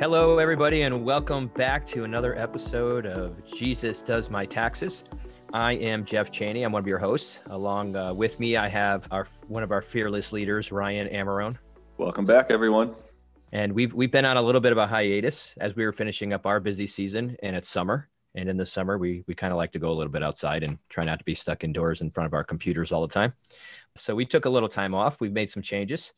Hello, everybody, and welcome back to another episode of Jesus Does My Taxes. I am Jeff Chaney. I'm one of your hosts. Along with me, I have one of our fearless leaders, Ryan Amarone. Welcome back, everyone. And we've been on a little bit of a hiatus as we were finishing up our busy season, and it's summer. And in the summer, we kind of like to go a little bit outside and try not to be stuck indoors in front of our computers all the time. So we took a little time off. We've made some changes.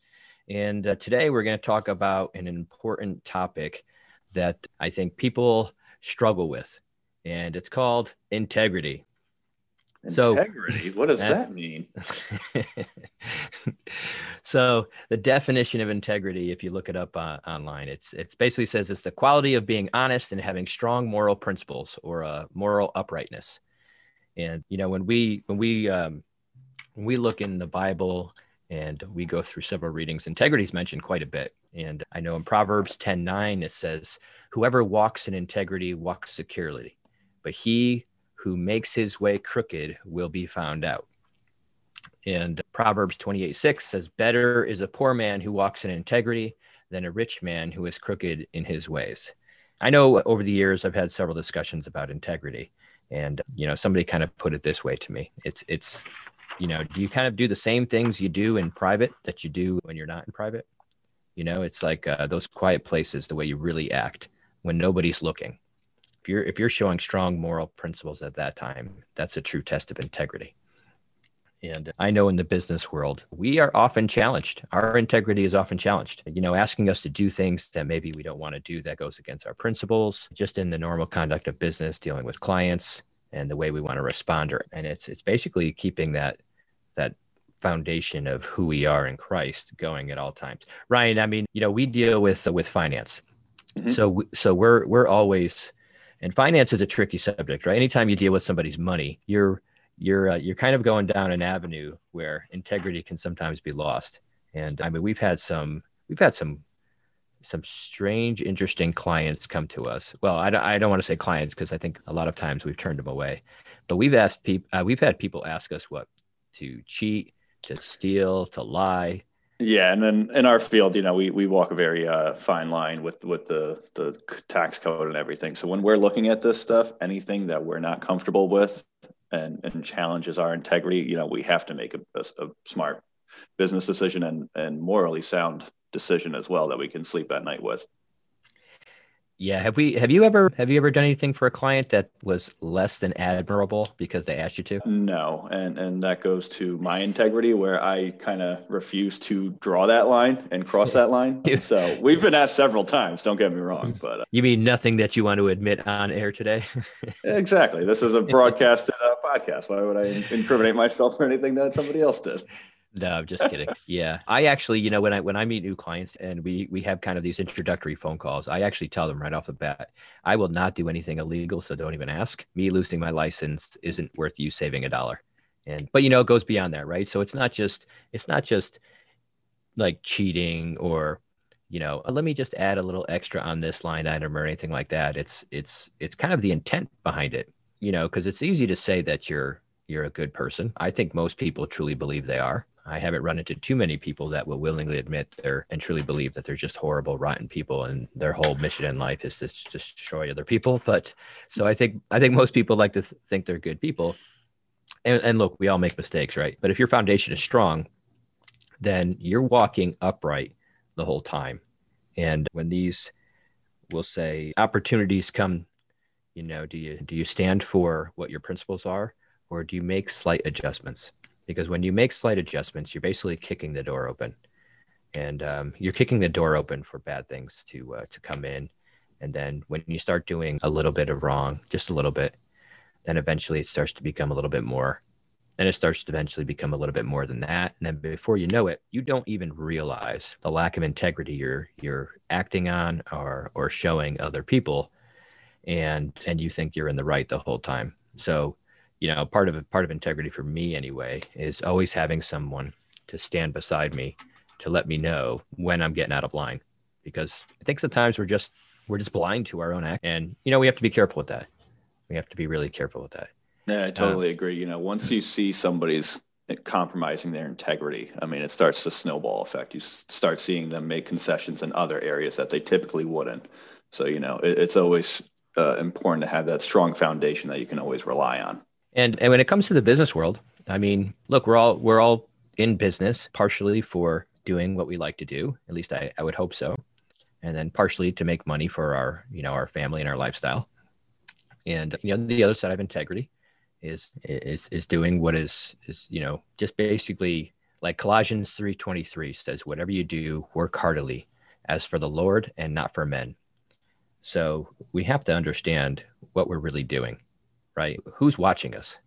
And today we're going to talk about an important topic that I think people struggle with, and it's called integrity. Integrity? So, what does that mean? So the definition of integrity, if you look it up online, it's basically says it's the quality of being honest and having strong moral principles or moral uprightness. And, you know, when we look in the Bible and we go through several readings, integrity is mentioned quite a bit. And I know in Proverbs 10:9, it says, whoever walks in integrity walks securely, but he who makes his way crooked will be found out. And Proverbs 28:6 says, better is a poor man who walks in integrity than a rich man who is crooked in his ways. I know over the years, I've had several discussions about integrity. And, you know, somebody kind of put it this way to me. It's you know, do you kind of do the same things you do in private that you do when you're not in private? You know, it's like those quiet places, the way you really act when nobody's looking. If you're showing strong moral principles at that time, that's a true test of integrity. And I know in the business world, we are often challenged. Our integrity is often challenged, you know, asking us to do things that maybe we don't want to do that goes against our principles, just in the normal conduct of business, dealing with clients and the way we want to respond. And it's basically keeping that foundation of who we are in Christ going at all times. Ryan, I mean, you know, we deal with finance. Mm-hmm. So we're always, and finance is a tricky subject, right? Anytime you deal with somebody's money, you're kind of going down an avenue where integrity can sometimes be lost. And I mean, we've had some strange, interesting clients come to us. Well, I don't want to say clients, because I think a lot of times we've turned them away, but we've had people ask us what, to cheat, to steal, to lie. Yeah. And then in our field, you know, we walk a very fine line with the tax code and everything. So when we're looking at this stuff, anything that we're not comfortable with and challenges our integrity, you know, we have to make a smart business decision and morally sound decision as well that we can sleep at night with. Yeah. Have you ever done anything for a client that was less than admirable because they asked you to? No. And that goes to my integrity, where I kind of refuse to draw that line and cross that line. So we've been asked several times, don't get me wrong, but you mean nothing that you want to admit on air today? Exactly. This is a broadcasted podcast. Why would I incriminate myself for anything that somebody else did? No, I'm just kidding. Yeah. I actually, you know, when I meet new clients and we have kind of these introductory phone calls, I actually tell them right off the bat, I will not do anything illegal. So don't even ask. Me losing my license isn't worth you saving $1. But you know, it goes beyond that, right? So it's not just like cheating or, you know, let me just add a little extra on this line item or anything like that. It's kind of the intent behind it, you know, because it's easy to say that you're a good person. I think most people truly believe they are. I haven't run into too many people that will willingly admit and truly believe that they're just horrible, rotten people, and their whole mission in life is to destroy other people. But so I think most people like to think they're good people. And look, we all make mistakes, right? But if your foundation is strong, then you're walking upright the whole time. And when these, we'll say, opportunities come, you know, do you stand for what your principles are, or do you make slight adjustments? Because when you make slight adjustments, you're basically kicking the door open, and you're kicking the door open for bad things to come in. And then when you start doing a little bit of wrong, just a little bit, then eventually it starts to become a little bit more, and it starts to eventually become a little bit more than that. And then before you know it, you don't even realize the lack of integrity you're acting on or showing other people, and you think you're in the right the whole time. So, you know, part of integrity for me anyway is always having someone to stand beside me to let me know when I'm getting out of line, because I think sometimes we're just blind to our own act, and you know, we have to be careful with that. We have to be really careful with that. Yeah, I totally agree. You know, once you see somebody's compromising their integrity. I mean, it starts the snowball effect. You start seeing them make concessions in other areas that they typically wouldn't. So, you know, it's always important to have that strong foundation that you can always rely on. And when it comes to the business world, I mean, look, we're all in business partially for doing what we like to do. At least I would hope so. And then partially to make money for our, you know, our family and our lifestyle. And, you know, the other side of integrity is doing what is, you know, just basically like Colossians 3:23 says, whatever you do, work heartily as for the Lord and not for men. So we have to understand what we're really doing, right? Who's watching us?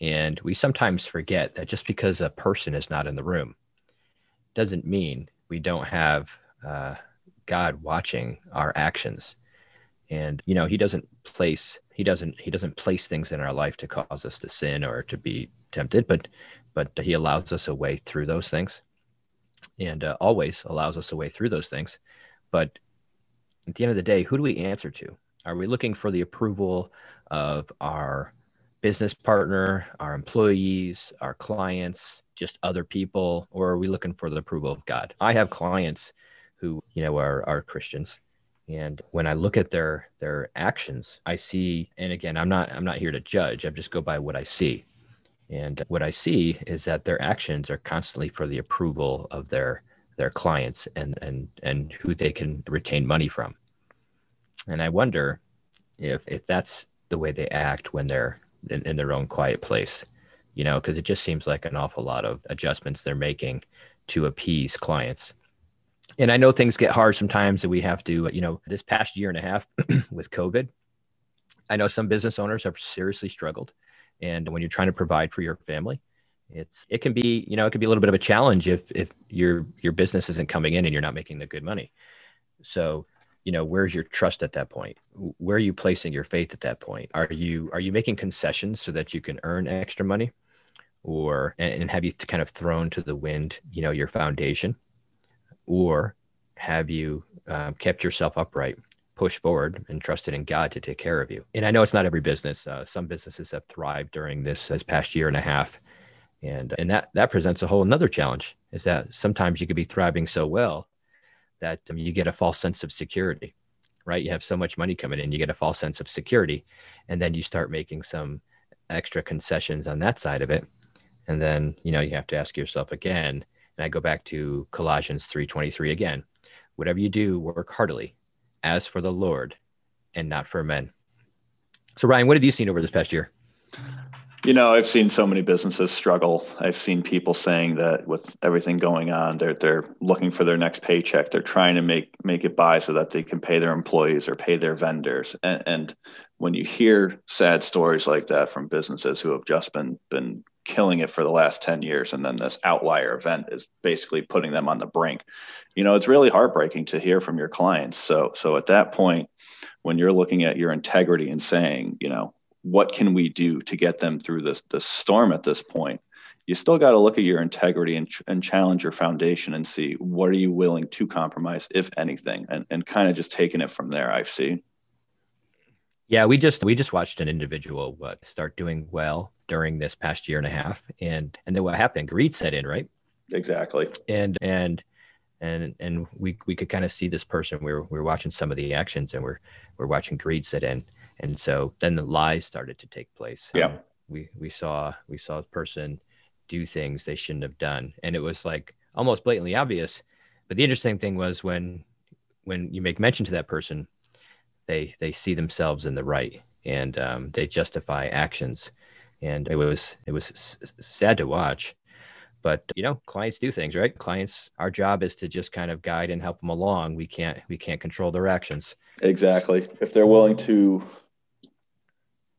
And we sometimes forget that just because a person is not in the room doesn't mean we don't have God watching our actions. And, you know, he doesn't place things in our life to cause us to sin or to be tempted, but he allows us a way through those things, and always allows us a way through those things. But at the end of the day, who do we answer to? Are we looking for the approval of our business partner, our employees, our clients, just other people, or are we looking for the approval of God? I have clients who, you know, are Christians. And when I look at their actions, I see, and again, I'm not here to judge. I just go by what I see. And what I see is that their actions are constantly for the approval of their clients and who they can retain money from. And I wonder if that's the way they act when they're in their own quiet place, you know, because it just seems like an awful lot of adjustments they're making to appease clients. And I know things get hard sometimes, and we have to, you know, this past year and a half with COVID, I know some business owners have seriously struggled. And when you're trying to provide for your family, it can be a little bit of a challenge if your business isn't coming in and you're not making the good money. So, you know, where's your trust at that point? Where are you placing your faith at that point? Are you making concessions so that you can earn extra money, and have you kind of thrown to the wind, you know, your foundation? Or have you kept yourself upright, pushed forward, and trusted in God to take care of you? And I know it's not every business. Some businesses have thrived during this past year and a half. And that presents a whole another challenge, is that sometimes you could be thriving so well that you get a false sense of security, right? You have so much money coming in, you get a false sense of security. And then you start making some extra concessions on that side of it. And then, you know, you have to ask yourself again, and I go back to Colossians 3:23 again. Whatever you do, work heartily, as for the Lord and not for men. So, Ryan, what have you seen over this past year? You know, I've seen so many businesses struggle. I've seen people saying that with everything going on, they're looking for their next paycheck. They're trying to make it by so that they can pay their employees or pay their vendors. And when you hear sad stories like that from businesses who have just been killing it for the last 10 years, and then this outlier event is basically putting them on the brink. You know, it's really heartbreaking to hear from your clients. So at that point, when you're looking at your integrity and saying, you know, what can we do to get them through this storm at this point? You still got to look at your integrity and challenge your foundation and see what are you willing to compromise, if anything, and kind of just taking it from there, I've seen. Yeah, we just watched an individual start doing well during this past year and a half, and then what happened? Greed set in, right? Exactly. And we could kind of see this person. We were watching some of the actions, and we're watching greed set in, and so then the lies started to take place. Yeah, we saw a person do things they shouldn't have done, and it was like almost blatantly obvious. But the interesting thing was when you make mention to that person, they see themselves in the right, and they justify actions. And it was sad to watch, but you know, clients do things, right? Clients, our job is to just kind of guide and help them along. We can't control their actions. Exactly. If they're willing to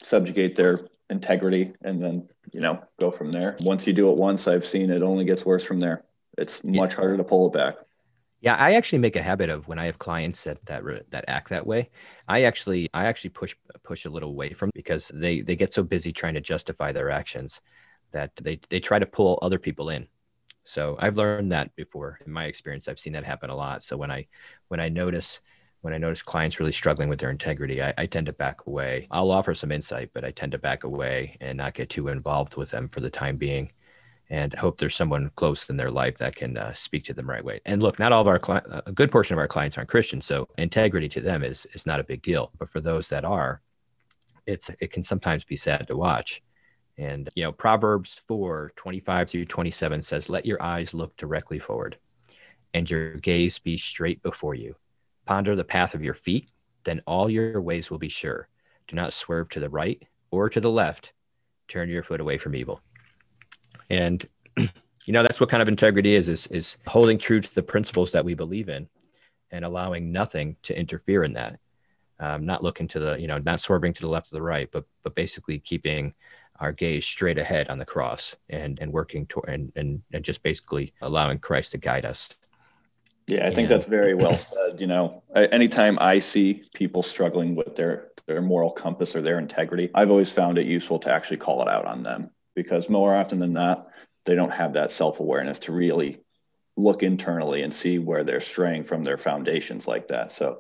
subjugate their integrity and then, you know, go from there. Once you do it once, I've seen it only gets worse from there. It's much harder to pull it back. Yeah, I actually make a habit of when I have clients that act that way, I actually push a little away from, because they get so busy trying to justify their actions that they try to pull other people in. So I've learned that before. In my experience, I've seen that happen a lot. So when I notice clients really struggling with their integrity, I tend to back away. I'll offer some insight, but I tend to back away and not get too involved with them for the time being. and hope there's someone close in their life that can speak to them the right way. And look, not all of our clients, a good portion of our clients aren't Christian. So integrity to them is not a big deal. But for those that are, it can sometimes be sad to watch. And, you know, Proverbs 4:25-27 says, "Let your eyes look directly forward and your gaze be straight before you. Ponder the path of your feet, then all your ways will be sure. Do not swerve to the right or to the left. Turn your foot away from evil." And, you know, that's what kind of integrity is holding true to the principles that we believe in and allowing nothing to interfere in that. Not looking to the, you know, not swerving to the left or the right, but basically keeping our gaze straight ahead on the cross and working toward and just basically allowing Christ to guide us. Yeah, I think that's very well said. You know, anytime I see people struggling with their moral compass or their integrity, I've always found it useful to actually call it out on them. Because more often than not, they don't have that self-awareness to really look internally and see where they're straying from their foundations like that. So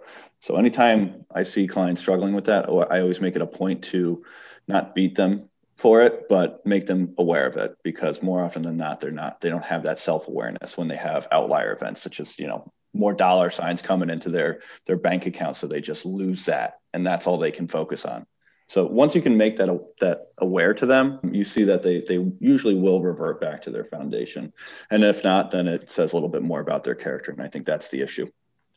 anytime I see clients struggling with that, I always make it a point to not beat them for it, but make them aware of it, because more often than not, they don't have that self-awareness when they have outlier events, such as, you know, more dollar signs coming into their bank account. So they just lose that. And that's all they can focus on. So once you can make that aware to them, you see that they usually will revert back to their foundation. And if not, then it says a little bit more about their character. And I think that's the issue.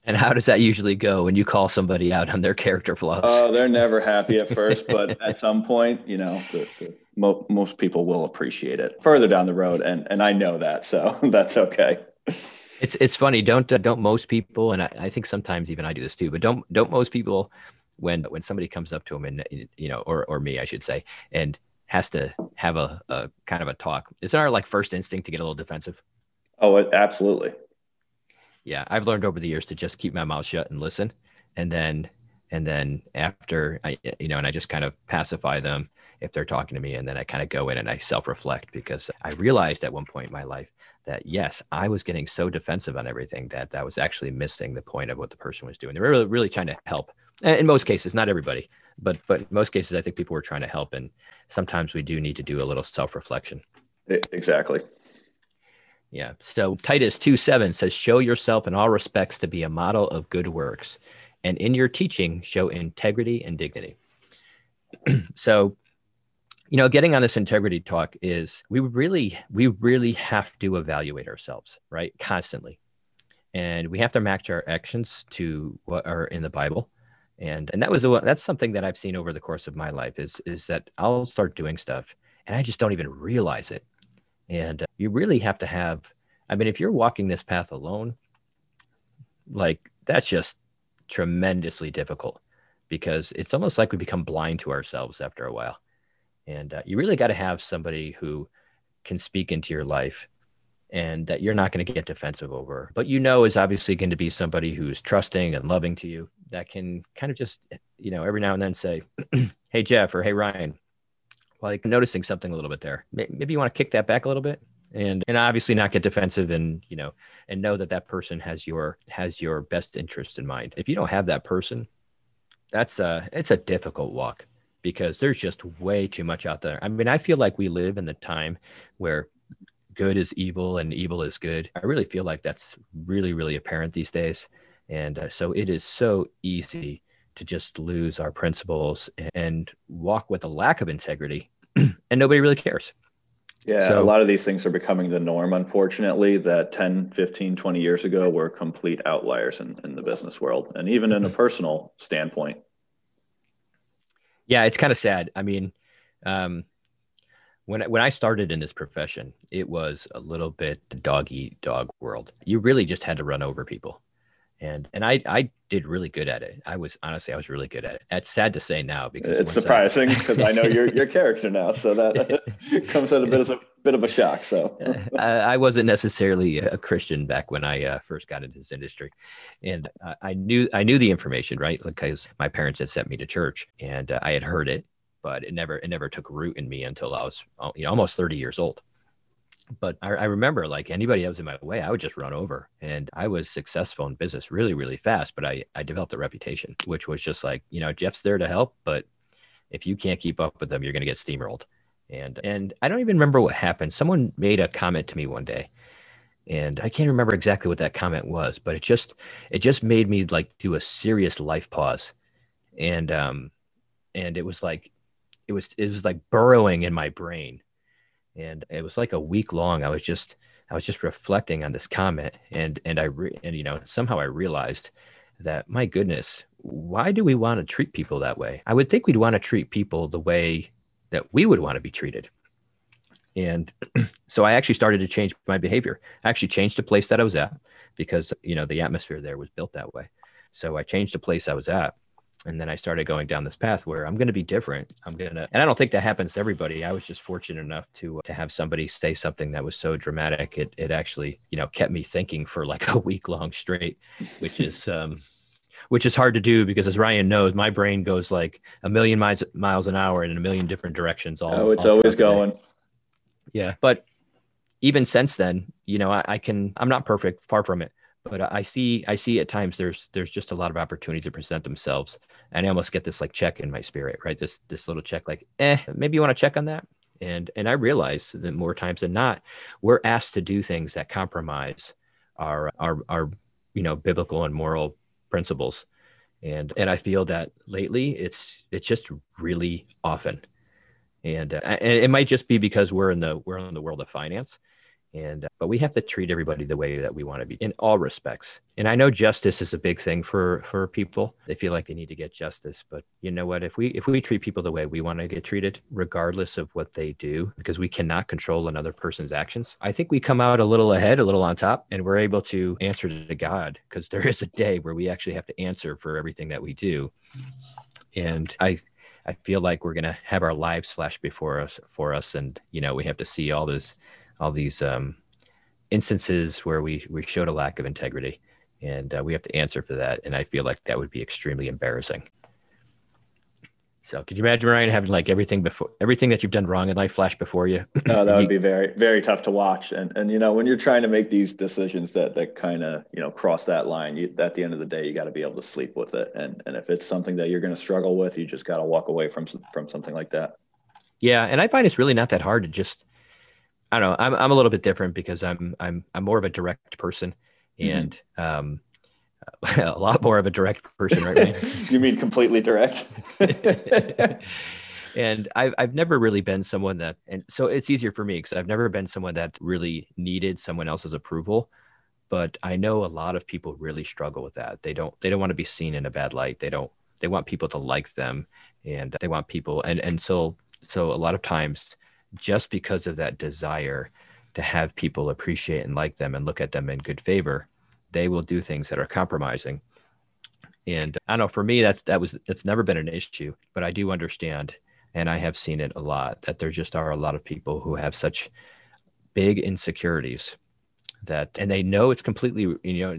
And how does that usually go when you call somebody out on their character flaws? Oh, they're never happy at first, but at some point, you know, most people will appreciate it further down the road. And I know that, so that's okay. It's funny. Don't most people, and I think sometimes even I do this too, but don't most people, when somebody comes up to them and, you know, or me, I should say, and has to have a kind of a talk, isn't our like first instinct to get a little defensive? Oh, absolutely. Yeah. I've learned over the years to just keep my mouth shut and listen. And then after I, you know, and I just kind of pacify them if they're talking to me. And then I kind of go in and I self-reflect, because I realized at one point in my life that yes, I was getting so defensive on everything that was actually missing the point of what the person was doing. They were really, really trying to help. In most cases, not everybody, but in most cases, I think people were trying to help. And sometimes we do need to do a little self-reflection. Exactly. Yeah. So Titus 2:7 says, "Show yourself in all respects to be a model of good works. And in your teaching, show integrity and dignity." So, you know, getting on this integrity talk is we really have to evaluate ourselves, right? Constantly. And we have to match our actions to what are in the Bible. And that's something that I've seen over the course of my life is that I'll start doing stuff and I just don't even realize it. And you really have to have, I mean, if you're walking this path alone, like that's just tremendously difficult, because it's almost like we become blind to ourselves after a while. And you really got to have somebody who can speak into your life and that you're not going to get defensive over, but you know, is obviously going to be somebody who's trusting and loving to you, that can kind of just, you know, every now and then say, "Hey, Jeff," or "Hey, Ryan, like noticing something a little bit there. Maybe you want to kick that back a little bit," and obviously not get defensive, and, you know, and know that person has your best interest in mind. If you don't have that person, it's a difficult walk, because there's just way too much out there. I mean, I feel like we live in the time where good is evil and evil is good. I really feel like that's really, really apparent these days. And so it is so easy to just lose our principles and walk with a lack of integrity, and nobody really cares. Yeah. So, a lot of these things are becoming the norm, unfortunately, that 10, 15, 20 years ago were complete outliers in the business world. And even in a personal standpoint. Yeah. It's kind of sad. I mean, when I started in this profession, it was a little bit dog eat dog world. You really just had to run over people. And I did really good at it. I was really good at it. That's sad to say now, because it's surprising, because I know your character now, so that comes at a bit of a shock. So I wasn't necessarily a Christian back when I first got into this industry, and I knew the information, right? Because my parents had sent me to church, and I had heard it, but it never took root in me until I was, you know, almost 30 years old. But I remember, like, anybody that was in my way, I would just run over, and I was successful in business really, really fast. But I developed a reputation, which was just like, you know, Jeff's there to help, but if you can't keep up with them, you're going to get steamrolled. And I don't even remember what happened. Someone made a comment to me one day, and I can't remember exactly what that comment was, but it just made me like do a serious life pause. And it was like burrowing in my brain. And it was like a week long. I was just reflecting on this comment, and somehow I realized that, my goodness, why do we want to treat people that way? I would think we'd want to treat people the way that we would want to be treated. And so I actually started to change my behavior. I actually changed the place that I was at because, the atmosphere there was built that way. So I changed the place I was at. And then I started going down this path where I'm going to be different. And I don't think that happens to everybody. I was just fortunate enough to have somebody say something that was so dramatic. It actually, kept me thinking for like a week long straight, which is hard to do because, as Ryan knows, my brain goes like a million miles an hour in a million different directions. It's always going. Yeah. But even since then, I'm not perfect, far from it. But I see at times there's just a lot of opportunities that present themselves, and I almost get this like check in my spirit, right? This little check, like, maybe you want to check on that. And I realize that more times than not, we're asked to do things that compromise our biblical and moral principles, and I feel that lately it's just really often, and it might just be because we're in the world of finance. But we have to treat everybody the way that we want to be in all respects. And I know justice is a big thing for people. They feel like they need to get justice, but you know what? If we treat people the way we want to get treated, regardless of what they do, because we cannot control another person's actions, I think we come out a little ahead, a little on top, and we're able to answer to God, because there is a day where we actually have to answer for everything that we do. And I feel like we're going to have our lives flash before us. And, we have to see all these instances where we showed a lack of integrity, and we have to answer for that. And I feel like that would be extremely embarrassing. So could you imagine, Ryan, having like everything that you've done wrong in life flash before you? No, that would be very, very tough to watch. And when you're trying to make these decisions that kind of, cross that line, at the end of the day, you got to be able to sleep with it. And if it's something that you're going to struggle with, you just got to walk away from something like that. Yeah. And I find it's really not that hard to just, I don't know. I'm a little bit different because I'm more of a direct person, and a lot more of a direct person, right? You mean completely direct? And I've never really been someone that, and so it's easier for me because I've never been someone that really needed someone else's approval. But I know a lot of people really struggle with that. They don't want to be seen in a bad light. They want people to like them, and they want people, and so a lot of times, just because of that desire to have people appreciate and like them and look at them in good favor, they will do things that are compromising. And I know for me, that's never been an issue, but I do understand, and I have seen it a lot, that there just are a lot of people who have such big insecurities and they know it's completely,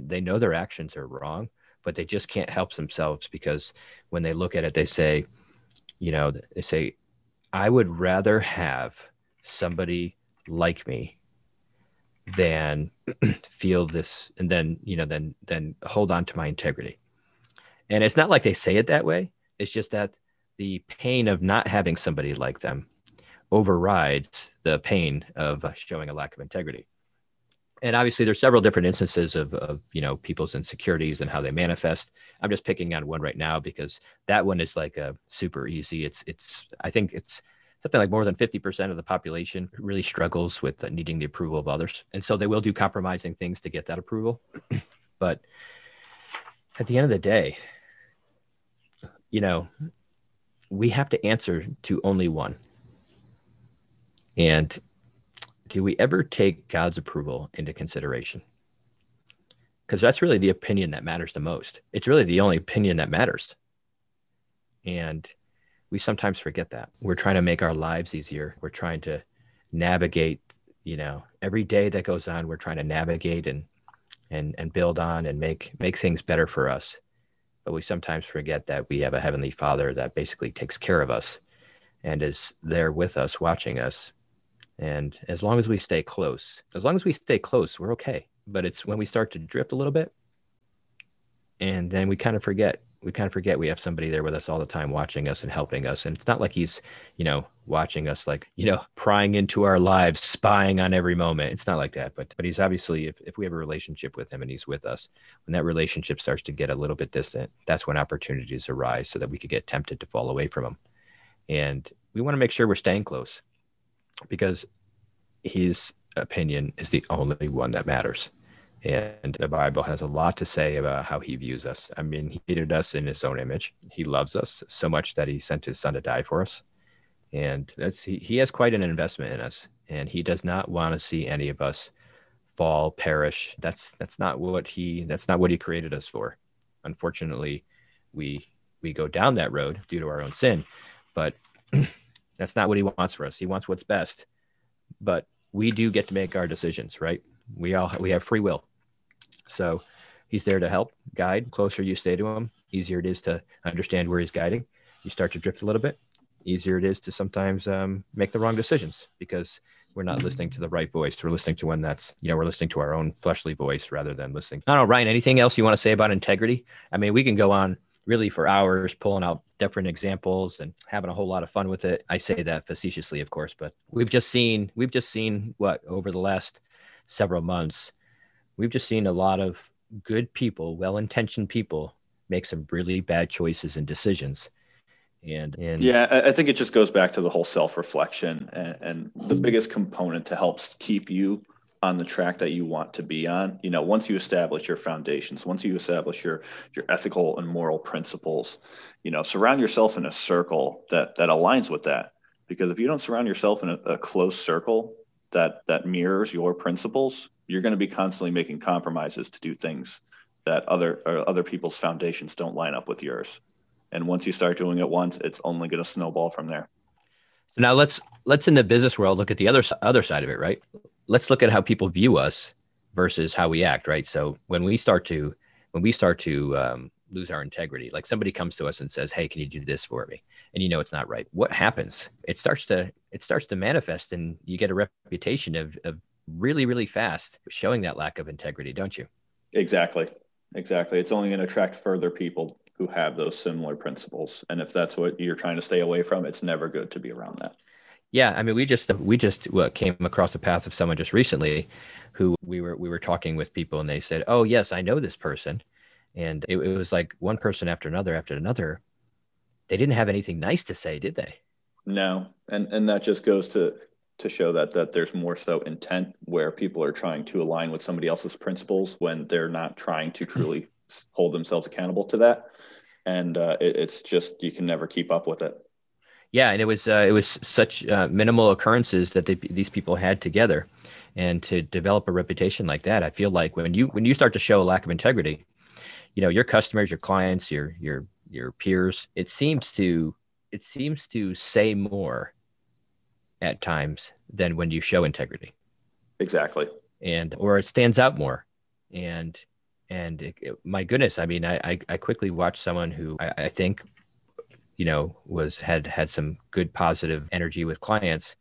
they know their actions are wrong, but they just can't help themselves, because when they look at it, they say, I would rather have somebody like me than feel this, and then hold on to my integrity. And it's not like they say it that way. It's just that the pain of not having somebody like them overrides the pain of showing a lack of integrity. And obviously there's several different instances of people's insecurities and how they manifest. I'm just picking on one right now because that one is like a super easy. I think it's something like more than 50% of the population really struggles with needing the approval of others. And so they will do compromising things to get that approval. But at the end of the day, we have to answer to only one. And do we ever take God's approval into consideration? Because that's really the opinion that matters the most. It's really the only opinion that matters. And we sometimes forget that. We're trying to make our lives easier. We're trying to navigate, every day that goes on, we're trying to navigate and build on and make things better for us. But we sometimes forget that we have a Heavenly Father that basically takes care of us and is there with us, watching us. And as long as we stay close, we're okay. But it's when we start to drift a little bit, and then we kind of forget we kind of forget we have somebody there with us all the time watching us and helping us. And it's not like he's, watching us, prying into our lives, spying on every moment. It's not like that, but he's obviously, if we have a relationship with him and he's with us, when that relationship starts to get a little bit distant, that's when opportunities arise so that we could get tempted to fall away from him. And we want to make sure we're staying close because his opinion is the only one that matters. And the Bible has a lot to say about how he views us. I mean, he created us in his own image. He loves us so much that he sent his son to die for us. And he has quite an investment in us. And he does not want to see any of us fall, perish. That's not what he created us for. Unfortunately, we go down that road due to our own sin, but that's not what he wants for us. He wants what's best, but we do get to make our decisions, right? We have free will. So he's there to help, guide. Closer you stay to him, easier it is to understand where he's guiding. You start to drift a little bit, easier it is to sometimes make the wrong decisions because we're not listening to the right voice. We're listening to one that's, we're listening to our own fleshly voice rather than listening. I don't know, Ryan, anything else you want to say about integrity? I mean, we can go on really for hours pulling out different examples and having a whole lot of fun with it. I say that facetiously, of course, but we've just seen what over the last several months, we've just seen a lot of good people, well-intentioned people make some really bad choices and decisions. And yeah, I think it just goes back to the whole self-reflection and the biggest component to help keep you on the track that you want to be on. Once you establish your foundations, once you establish your ethical and moral principles, surround yourself in a circle that aligns with that. Because if you don't surround yourself in a close circle that mirrors your principles, you're going to be constantly making compromises to do things that other people's foundations don't line up with yours. And once you start doing it once, it's only going to snowball from there. So now let's in the business world, look at the other side of it, right? Let's look at how people view us versus how we act, right? So when we start to lose our integrity, like somebody comes to us and says, "Hey, can you do this for me?" And it's not right. What happens? It starts to manifest, and you get a reputation of really, really fast showing that lack of integrity, don't you? Exactly. It's only going to attract further people who have those similar principles. And if that's what you're trying to stay away from, it's never good to be around that. Yeah. I mean, we just came across the path of someone just recently who we were talking with people and they said, "Oh yes, I know this person." And it was like one person after another, they didn't have anything nice to say, did they? No. And that just goes to show that there's more so intent where people are trying to align with somebody else's principles when they're not trying to truly hold themselves accountable to that. And it's just, you can never keep up with it. Yeah. And it was such minimal occurrences that these people had together, and to develop a reputation like that, I feel like when you start to show a lack of integrity, your customers, your clients, your peers, it seems to say more at times than when you show integrity. Exactly. Or it stands out more. And my goodness, I mean, I quickly watched someone who I think, had some good positive energy with clients,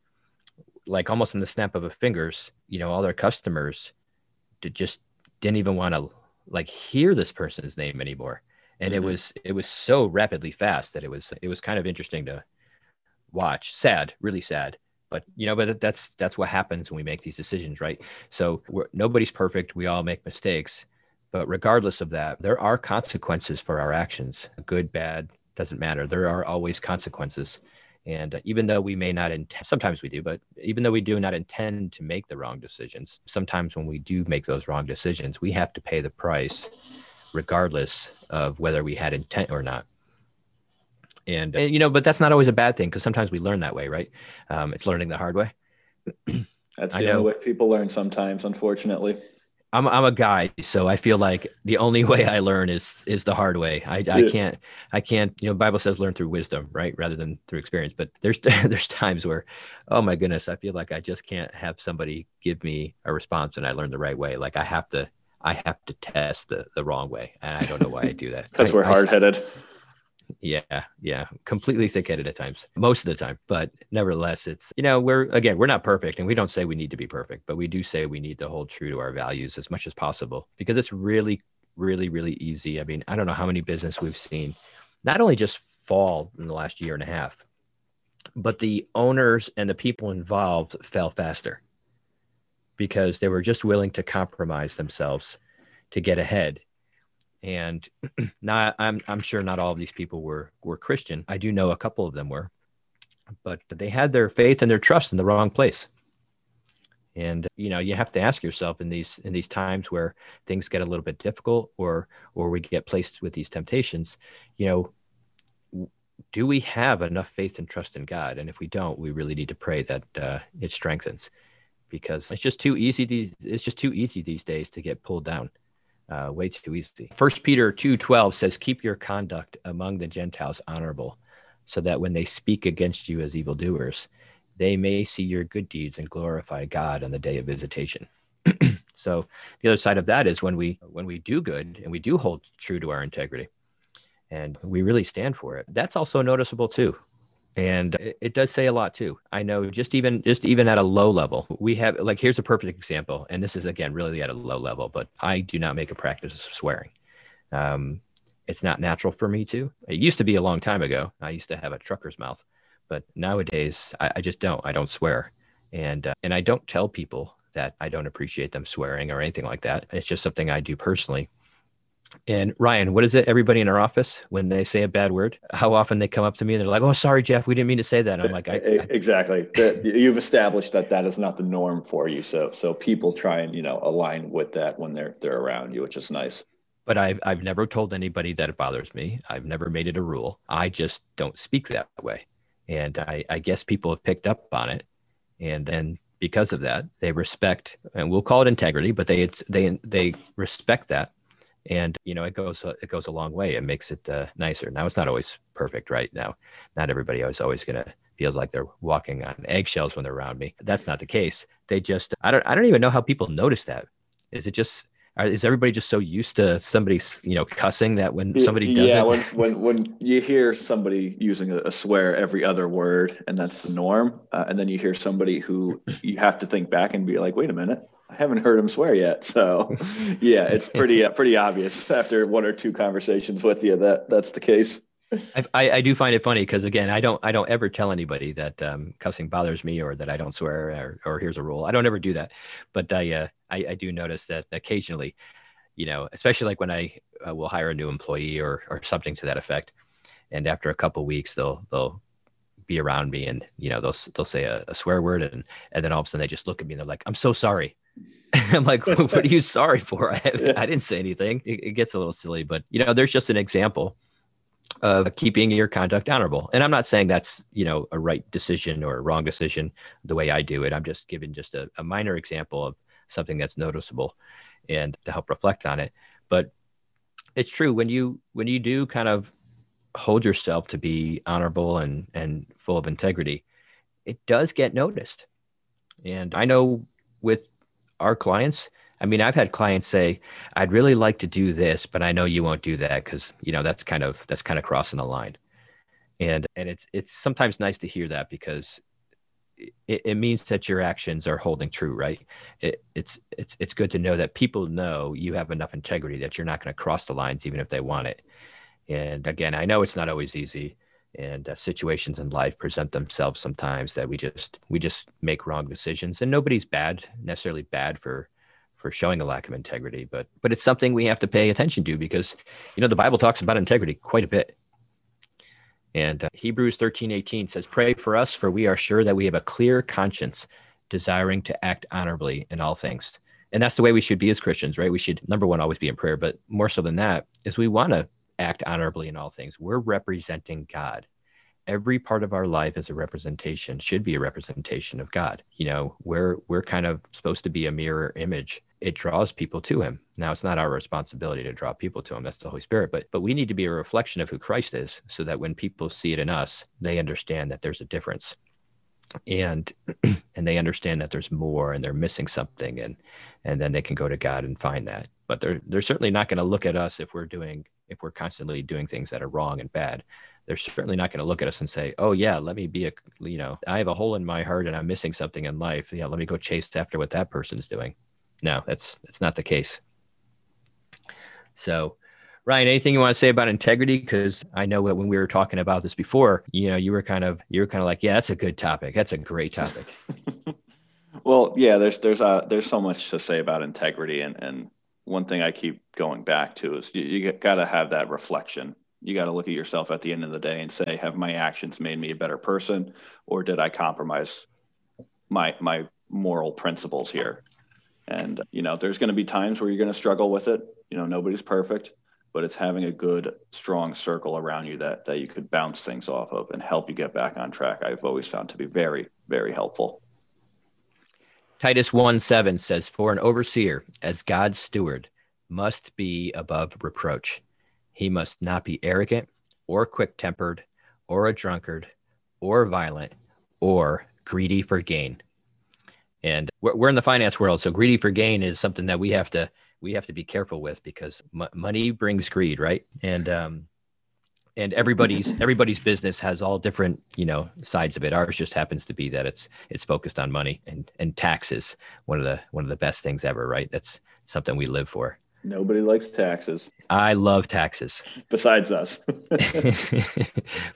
like almost in the snap of a fingers, all their customers just didn't even want to hear this person's name anymore. And mm-hmm. it was so rapidly fast that it was kind of interesting to watch. Sad, really sad. But, but that's what happens when we make these decisions, right? So nobody's perfect. We all make mistakes. But regardless of that, there are consequences for our actions. Good, bad, doesn't matter. There are always consequences. And even though we may not intend, sometimes we do, but even though we do not intend to make the wrong decisions, sometimes when we do make those wrong decisions, we have to pay the price regardless of whether we had intent or not. And but that's not always a bad thing because sometimes we learn that way, right? It's learning the hard way. That's the only way people learn sometimes, unfortunately. I'm a guy, so I feel like the only way I learn is the hard way. I can't, Bible says learn through wisdom, right? Rather than through experience. But there's times where, oh my goodness, I feel like I just can't have somebody give me a response and I learn the right way. Like I have to test the wrong way. And I don't know why I do that. Because we're hard-headed. Yeah. Completely thick-headed at times, most of the time. But nevertheless, it's, we're not perfect, and we don't say we need to be perfect, but we do say we need to hold true to our values as much as possible because it's really really, really easy. I mean, I don't know how many business we've seen, not only just fall in the last year and a half, but the owners and the people involved fell faster because they were just willing to compromise themselves to get ahead. And now I'm sure not all of these people were Christian. I do know a couple of them were, but they had their faith and their trust in the wrong place. And, you know, you have to ask yourself in these times where things get a little bit difficult or we get placed with these temptations, you know, do we have enough faith and trust in God? And if we don't, we really need to pray that it strengthens, because it's just too easy. These days to get pulled down. Way too easy. 1 Peter 2:12 says, keep your conduct among the Gentiles honorable, so that when they speak against you as evildoers, they may see your good deeds and glorify God on the day of visitation. So the other side of that is when we do good and we do hold true to our integrity and we really stand for it, that's also noticeable too. And it does say a lot too. I know just even at a low level, we have, like, here's a perfect example. And this is, again, really at a low level, but I do not make a practice of swearing. It's not natural for me to. It used to be a long time ago. I used to have a trucker's mouth, but nowadays I just don't. I don't swear. And I don't tell people that I don't appreciate them swearing or anything like that. It's just something I do personally. And Ryan, what is it everybody in our office, when they say a bad word, how often they come up to me and they're like, oh, sorry, Jeff, we didn't mean to say that. And I'm like, Exactly. You've established that is not the norm for you. So people try and, you know, align with that when they're around you, which is nice. But I've never told anybody that it bothers me. I've never made it a rule. I just don't speak that way. And I guess people have picked up on it. And because of that, they respect, and we'll call it integrity, but they respect that. And, you know, it goes a long way. It makes it nicer. Now, it's not always perfect right now. Not everybody is always going to feels like they're walking on eggshells when they're around me. That's not the case. They just, I don't even know how people notice that. Is it just, is everybody just so used to somebody, you know, cussing that when somebody does it? Yeah, when you hear somebody using a swear every other word, and that's the norm. And then you hear somebody who you have to think back and be like, wait a minute. I haven't heard him swear yet. So yeah, it's pretty obvious after one or two conversations with you that that's the case. I do find it funny because, again, I don't ever tell anybody that cussing bothers me or that I don't swear or here's a rule. I don't ever do that. But I do notice that occasionally, you know, especially like when I will hire a new employee or something to that effect. And after a couple of weeks, they'll be around me and, you know, they'll say a swear word. And then all of a sudden they just look at me and they're like, I'm so sorry. I'm like, what are you sorry for? I didn't say anything. It gets a little silly, but, you know, there's just an example of keeping your conduct honorable. And I'm not saying that's, you know, a right decision or a wrong decision the way I do it. I'm just giving just a minor example of something that's noticeable and to help reflect on it. But it's true when you do kind of hold yourself to be honorable and full of integrity, it does get noticed. And I know with our clients, I mean, I've had clients say, I'd really like to do this, but I know you won't do that because, you know, that's kind of crossing the line. And it's sometimes nice to hear that because it means that your actions are holding true, right? It's good to know that people know you have enough integrity that you're not going to cross the lines, even if they want it. And again, I know it's not always easy, and situations in life present themselves sometimes that we just make wrong decisions, and nobody's necessarily bad for showing a lack of integrity, but it's something we have to pay attention to because, you know, the Bible talks about integrity quite a bit. And Hebrews 13:18 says, pray for us, for we are sure that we have a clear conscience, desiring to act honorably in all things. And that's the way we should be as Christians, right? We should, number one, always be in prayer, but more so than that is we want to act honorably in all things. We're representing God. Every part of our life is a representation, should be a representation of God. You know, we're kind of supposed to be a mirror image. It draws people to him. Now, it's not our responsibility to draw people to him. That's the Holy Spirit. But we need to be a reflection of who Christ is so that when people see it in us, they understand that there's a difference. And they understand that there's more and they're missing something. And then they can go to God and find that. But they're certainly not going to look at us if we're constantly doing things that are wrong and bad. They're certainly not going to look at us and say, oh yeah, let me be you know, I have a hole in my heart and I'm missing something in life. Yeah, let me go chase after what that person's doing. No, that's not the case. So Ryan, anything you want to say about integrity? Because I know that when we were talking about this before, you were kind of like, yeah, that's a good topic. That's a great topic. Well, yeah, there's so much to say about integrity. And one thing I keep going back to is you got to have that reflection. You got to look at yourself at the end of the day and say, have my actions made me a better person, or did I compromise my moral principles here? And, there's going to be times where you're going to struggle with it. Nobody's perfect, but it's having a good, strong circle around you that you could bounce things off of and help you get back on track. I've always found to be very, very helpful. Titus 1:7 says, for an overseer as God's steward must be above reproach. He must not be arrogant or quick-tempered or a drunkard or violent or greedy for gain. And we're in the finance world, so greedy for gain is something that we have to be careful with, because money brings greed, right? And everybody's business has all different, sides of it. Ours just happens to be that it's focused on money and taxes. One of the best things ever, right? That's something we live for. Nobody likes taxes. I love taxes. Besides us.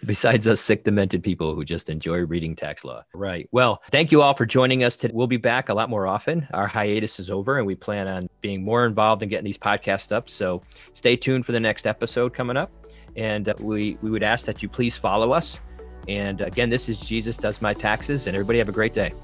Besides us sick, demented people who just enjoy reading tax law. Right. Well, thank you all for joining us today. We'll be back a lot more often. Our hiatus is over, and we plan on being more involved in getting these podcasts up. So stay tuned for the next episode coming up. And we would ask that you please follow us. And again, this is Jesus Does My Taxes, and everybody have a great day.